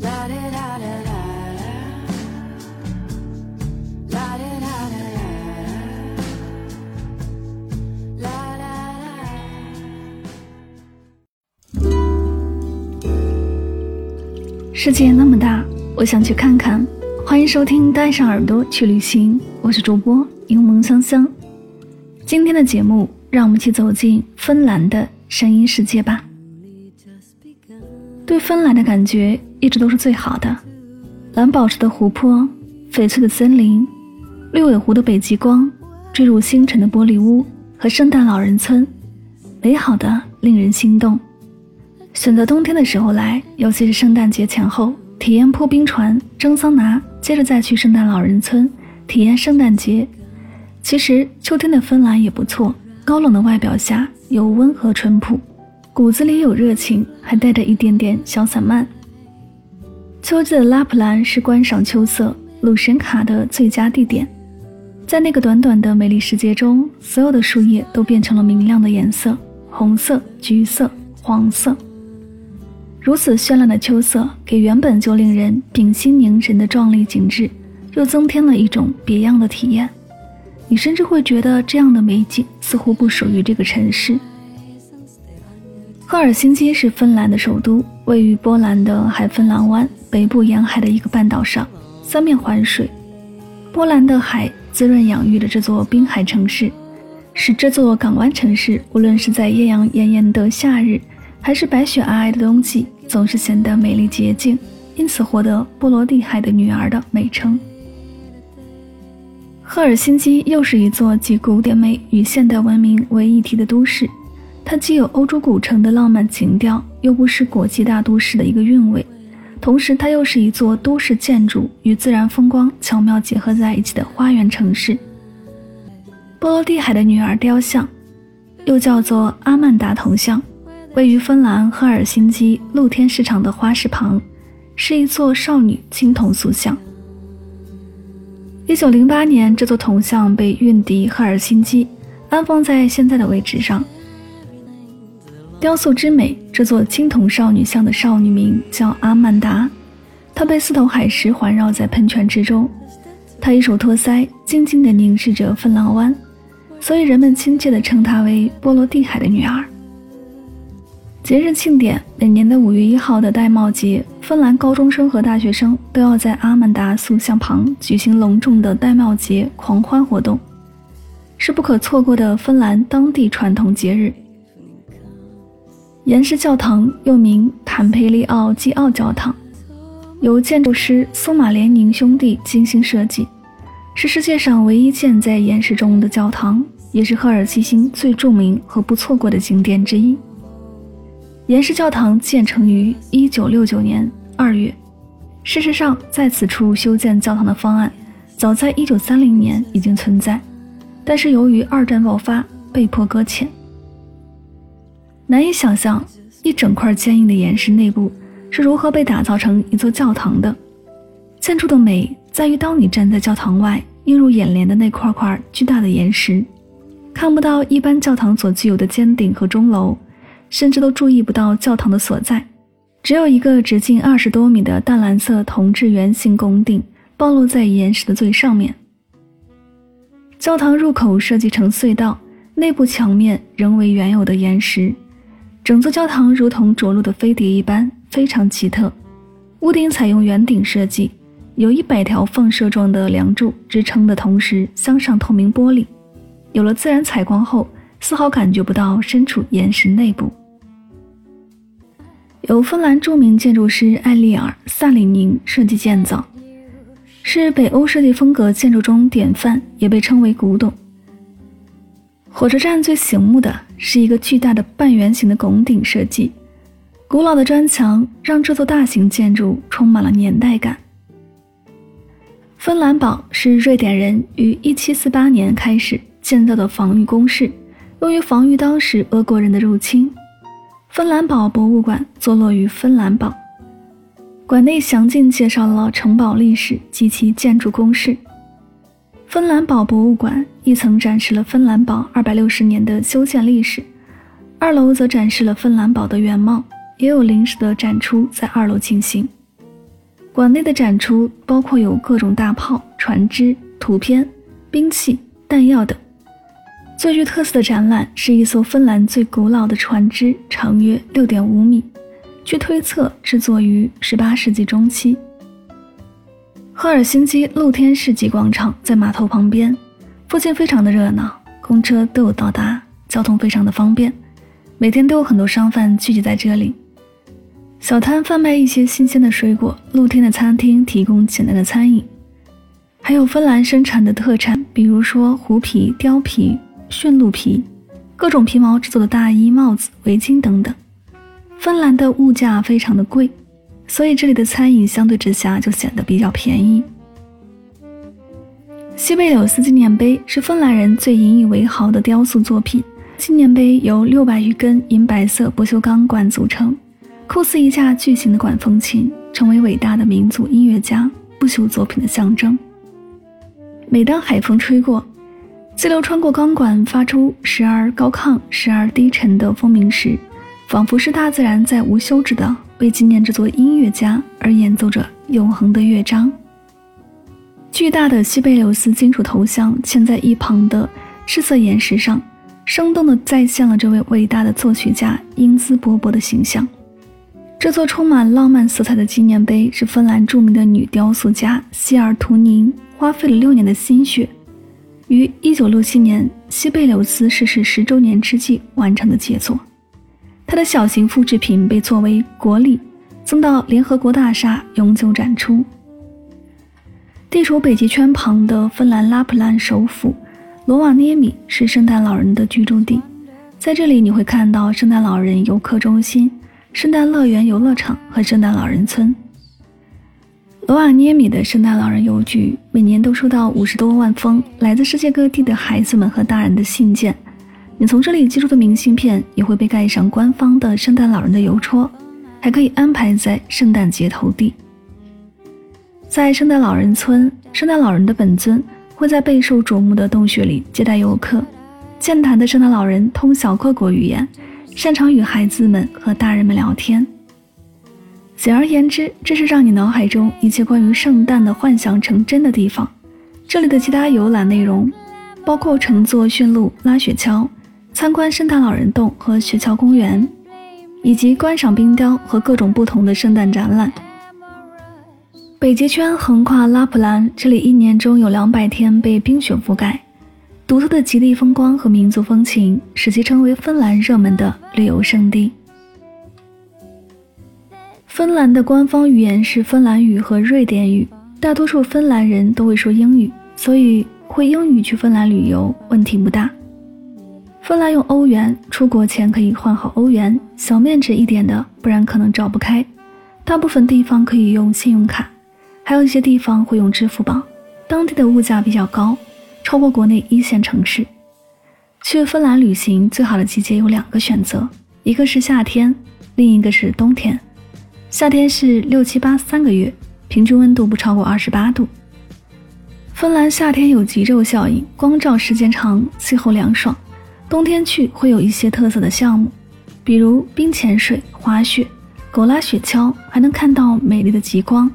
啦啦啦啦啦。世界那么大，我想去看看。欢迎收听戴上耳朵去旅行，我是主播柠檬香香。今天的节目，让我们一起走进芬兰的声音世界吧。对芬兰的感觉一直都是最好的，蓝宝石的湖泊，翡翠的森林，绿尾湖的北极光，坠入星辰的玻璃屋和圣诞老人村，美好的令人心动。选择冬天的时候来，尤其是圣诞节前后，体验破冰船、蒸桑拿，接着再去圣诞老人村体验圣诞节。其实秋天的芬兰也不错，高冷的外表下有温和淳朴，骨子里有热情，还带着一点点小散漫。秋季的拉普兰是观赏秋色、鲁神卡的最佳地点。在那个短短的美丽时节中，所有的树叶都变成了明亮的颜色，红色、橘色、黄色。如此绚烂的秋色，给原本就令人屏心凝神的壮丽景致又增添了一种别样的体验。你甚至会觉得这样的美景似乎不属于这个城市。赫尔辛基是芬兰的首都，位于波兰的海芬兰湾北部沿海的一个半岛上，三面环水。波兰的海滋润养育了这座滨海城市，使这座港湾城市无论是在艳阳炎炎的夏日，还是白雪皑皑的冬季，总是显得美丽洁净，因此获得波罗的海的女儿的美称。赫尔辛基又是一座集古典美与现代文明为一体的都市，它既有欧洲古城的浪漫情调，又不失国际大都市的一个韵味，同时它又是一座都市建筑与自然风光巧妙结合在一起的花园城市。波罗的海的女儿雕像，又叫做阿曼达铜像，位于芬兰赫尔辛基露天市场的花市旁，是一座少女青铜塑像。1908年，这座铜像被运抵赫尔辛基，安放在现在的位置上。雕塑之美，这座青铜少女像的少女名叫阿曼达，她被4头海狮环绕在喷泉之中，她一手托腮，静静地凝视着芬兰湾，所以人们亲切地称她为波罗的海的女儿。节日庆典，每年的5月1号的戴帽节，芬兰高中生和大学生都要在阿曼达塑像旁举行隆重的戴帽节狂欢活动，是不可错过的芬兰当地传统节日。岩石教堂又名坦佩利奥基奥教堂，由建筑师苏马连宁兄弟精心设计，是世界上唯一建在岩石中的教堂，也是赫尔辛基最著名和不错过的景点之一。岩石教堂建成于1969年2月。事实上，在此处修建教堂的方案早在1930年已经存在，但是由于二战爆发被迫搁浅。难以想象一整块坚硬的岩石内部是如何被打造成一座教堂的。建筑的美在于当你站在教堂外，映入眼帘的那块块巨大的岩石，看不到一般教堂所具有的尖顶和钟楼，甚至都注意不到教堂的所在，只有一个直径20多米的淡蓝色铜制圆形拱顶暴露在岩石的最上面。教堂入口设计成隧道，内部墙面仍为原有的岩石，整座教堂如同着陆的飞碟一般，非常奇特。屋顶采用圆顶设计，有100条放射状的梁柱支撑的同时镶上透明玻璃，有了自然采光后，丝毫感觉不到身处岩石内部。由芬兰著名建筑师埃利尔·萨里宁设计建造，是北欧设计风格建筑中典范，也被称为古董。火车站最醒目的是一个巨大的半圆形的拱顶设计，古老的砖墙让这座大型建筑充满了年代感，芬兰堡是瑞典人于1748年开始建造的防御工事，用于防御当时俄国人的入侵。芬兰堡博物馆坐落于芬兰堡，馆内详尽介绍了城堡历史及其建筑工事。芬兰堡博物馆一层展示了芬兰堡260年的修建历史，二楼则展示了芬兰堡的原貌，也有临时的展出在二楼进行。馆内的展出包括有各种大炮、船只、图片、兵器、弹药等。最具特色的展览是一艘芬兰最古老的船只，长约 6.5 米，据推测制作于18世纪中期。赫尔辛基露天市集广场在码头旁边，附近非常的热闹，公车都有到达，交通非常的方便，每天都有很多商贩聚集在这里。小摊贩卖一些新鲜的水果，露天的餐厅提供简单的餐饮，还有芬兰生产的特产，比如说狐皮、貂皮、驯鹿皮，各种皮毛制作的大衣、帽子、围巾等等。芬兰的物价非常的贵，所以这里的餐饮相对之下就显得比较便宜。西贝柳斯纪念碑是芬兰人最引以为豪的雕塑作品，纪念碑由600余根银白色不锈钢管组成，酷似一架巨型的管风琴，成为伟大的民族音乐家不朽作品的象征。每当海风吹过，气流穿过钢管，发出时而高亢时而低沉的风鸣时，仿佛是大自然在无休止的为纪念这座音乐家而演奏着永恒的乐章。巨大的西贝柳斯金属头像嵌在一旁的赤色岩石上，生动地再现了这位伟大的作曲家英姿勃勃的形象。这座充满浪漫色彩的纪念碑是芬兰著名的女雕塑家希尔图宁花费了6年的心血，于1967年西贝柳斯逝世10周年之际完成的杰作。她的小型复制品被作为国礼送到联合国大厦永久展出。地处北极圈旁的芬兰拉普兰首府罗瓦涅米是圣诞老人的居住地，在这里你会看到圣诞老人游客中心、圣诞乐园游乐场和圣诞老人村。罗瓦涅米的圣诞老人邮局每年都收到50多万封来自世界各地的孩子们和大人的信件，你从这里寄出的明信片也会被盖上官方的圣诞老人的邮戳，还可以安排在圣诞节投递。在圣诞老人村，圣诞老人的本尊会在备受瞩目的洞穴里接待游客。健谈的圣诞老人通晓各国语言，擅长与孩子们和大人们聊天。简而言之，这是让你脑海中一切关于圣诞的幻想成真的地方。这里的其他游览内容包括乘坐驯鹿、拉雪橇、参观圣诞老人洞和雪橇公园，以及观赏冰雕和各种不同的圣诞展览。北极圈横跨拉普兰，这里一年中有200天被冰雪覆盖。独特的极地风光和民族风情使其成为芬兰热门的旅游胜地。芬兰的官方语言是芬兰语和瑞典语，大多数芬兰人都会说英语，所以会英语去芬兰旅游问题不大。芬兰用欧元，出国前可以换好欧元，小面值一点的不然可能找不开。大部分地方可以用信用卡，还有一些地方会用支付宝。当地的物价比较高，超过国内1线城市。去芬兰旅行最好的季节有2个选择，一个是夏天，另一个是冬天。夏天是6、7、8、3个月，平均温度不超过28度。芬兰夏天有极昼效应，光照时间长，气候凉爽。冬天去会有一些特色的项目，比如冰潜水、滑雪、狗拉雪橇，还能看到美丽的极光。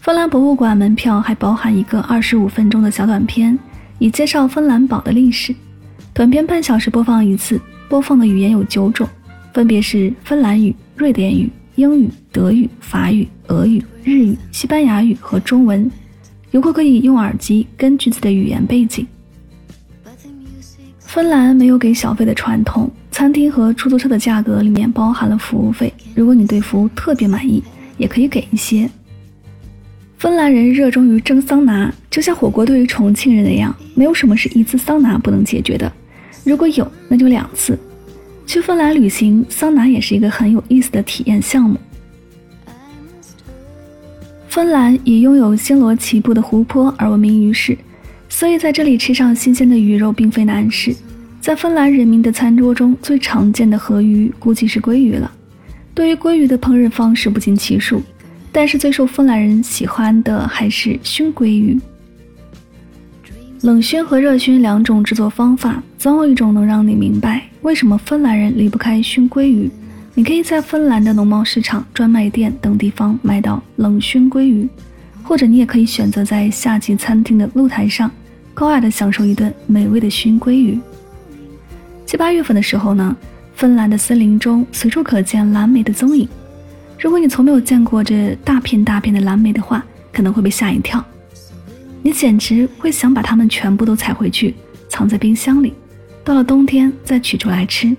芬兰博物馆门票还包含一个25分钟的小短片，以介绍芬兰堡的历史。短片半小时播放一次，播放的语言有9种，分别是芬兰语、瑞典语、英语、德语、法语、俄语、日语、西班牙语和中文。游客可以用耳机根据自己的语言背景。芬兰没有给小费的传统，餐厅和出租车的价格里面包含了服务费，如果你对服务特别满意，也可以给一些。芬兰人热衷于蒸桑拿，就像火锅对于重庆人那样，没有什么是1次桑拿不能解决的，如果有那就2次。去芬兰旅行，桑拿也是一个很有意思的体验项目。芬兰以拥有星罗棋布的湖泊而闻名于世，所以在这里吃上新鲜的鱼肉并非难事。在芬兰人民的餐桌中，最常见的河鱼估计是鲑鱼了。对于鲑鱼的烹饪方式不尽其数，但是最受芬兰人喜欢的还是熏鲑鱼。冷熏和热熏两种制作方法，总有一种能让你明白为什么芬兰人离不开熏鲑鱼。你可以在芬兰的农贸市场、专卖店等地方买到冷熏鲑鱼，或者你也可以选择在夏季餐厅的露台上高雅地享受一顿美味的熏鲑鱼。7、8月份的时候呢，芬兰的森林中随处可见蓝莓的踪影。如果你从没有见过这大片的蓝莓的话，可能会被吓一跳，你简直会想把它们全部都采回去，藏在冰箱里，到了冬天再取出来吃。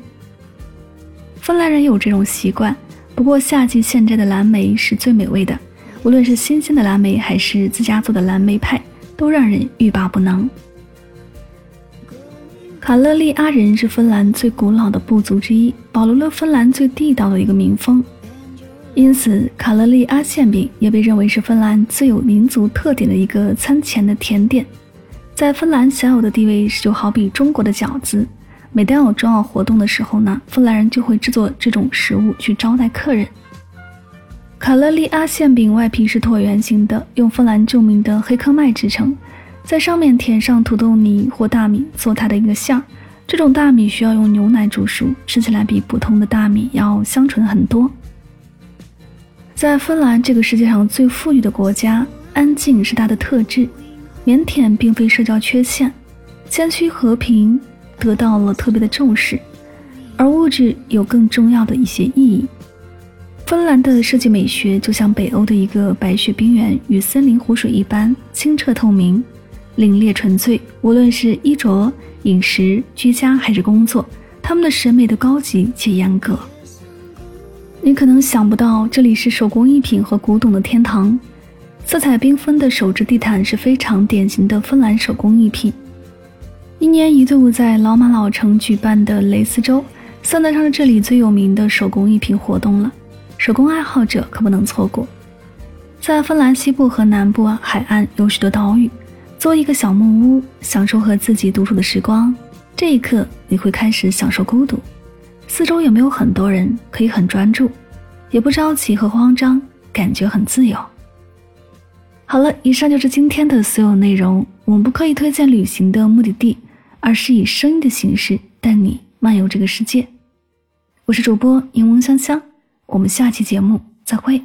芬兰人有这种习惯，不过夏季现摘的蓝莓是最美味的，无论是新鲜的蓝莓还是自家做的蓝莓派，都让人欲罢不能。卡勒利阿人是芬兰最古老的部族之一，保留了芬兰最地道的一个民风，因此卡勒利阿馅饼也被认为是芬兰最有民族特点的一个餐前的甜点。在芬兰享有的地位就好比中国的饺子，每当有重要活动的时候呢，芬兰人就会制作这种食物去招待客人。卡勒利阿馅饼外皮是椭圆形的，用芬兰著名的黑糠麦制成，在上面填上土豆泥或大米做它的一个馅儿。这种大米需要用牛奶煮熟，吃起来比普通的大米要香醇很多。在芬兰这个世界上最富裕的国家，安静是它的特质，腼腆并非社交缺陷，谦虚和平得到了特别的重视，而物质有更重要的一些意义。芬兰的设计美学就像北欧的一个白雪冰原与森林湖水一般清澈透明，凛冽纯粹，无论是衣着、饮食、居家还是工作，他们的审美的高级且严格。你可能想不到这里是手工艺品和古董的天堂，色彩缤纷的手织地毯是非常典型的芬兰手工艺品。1年1度在老马老城举办的雷斯周算得上是这里最有名的手工艺品活动了，手工爱好者可不能错过。在芬兰西部和南部海岸有许多岛屿，做一个小木屋，享受和自己独处的时光，这一刻你会开始享受孤独。四周也没有很多人，可以很专注，也不着急和慌张，感觉很自由。好了，以上就是今天的所有内容。我们不刻意推荐旅行的目的地，而是以声音的形式带你漫游这个世界。我是主播柠檬香香，我们下期节目再会。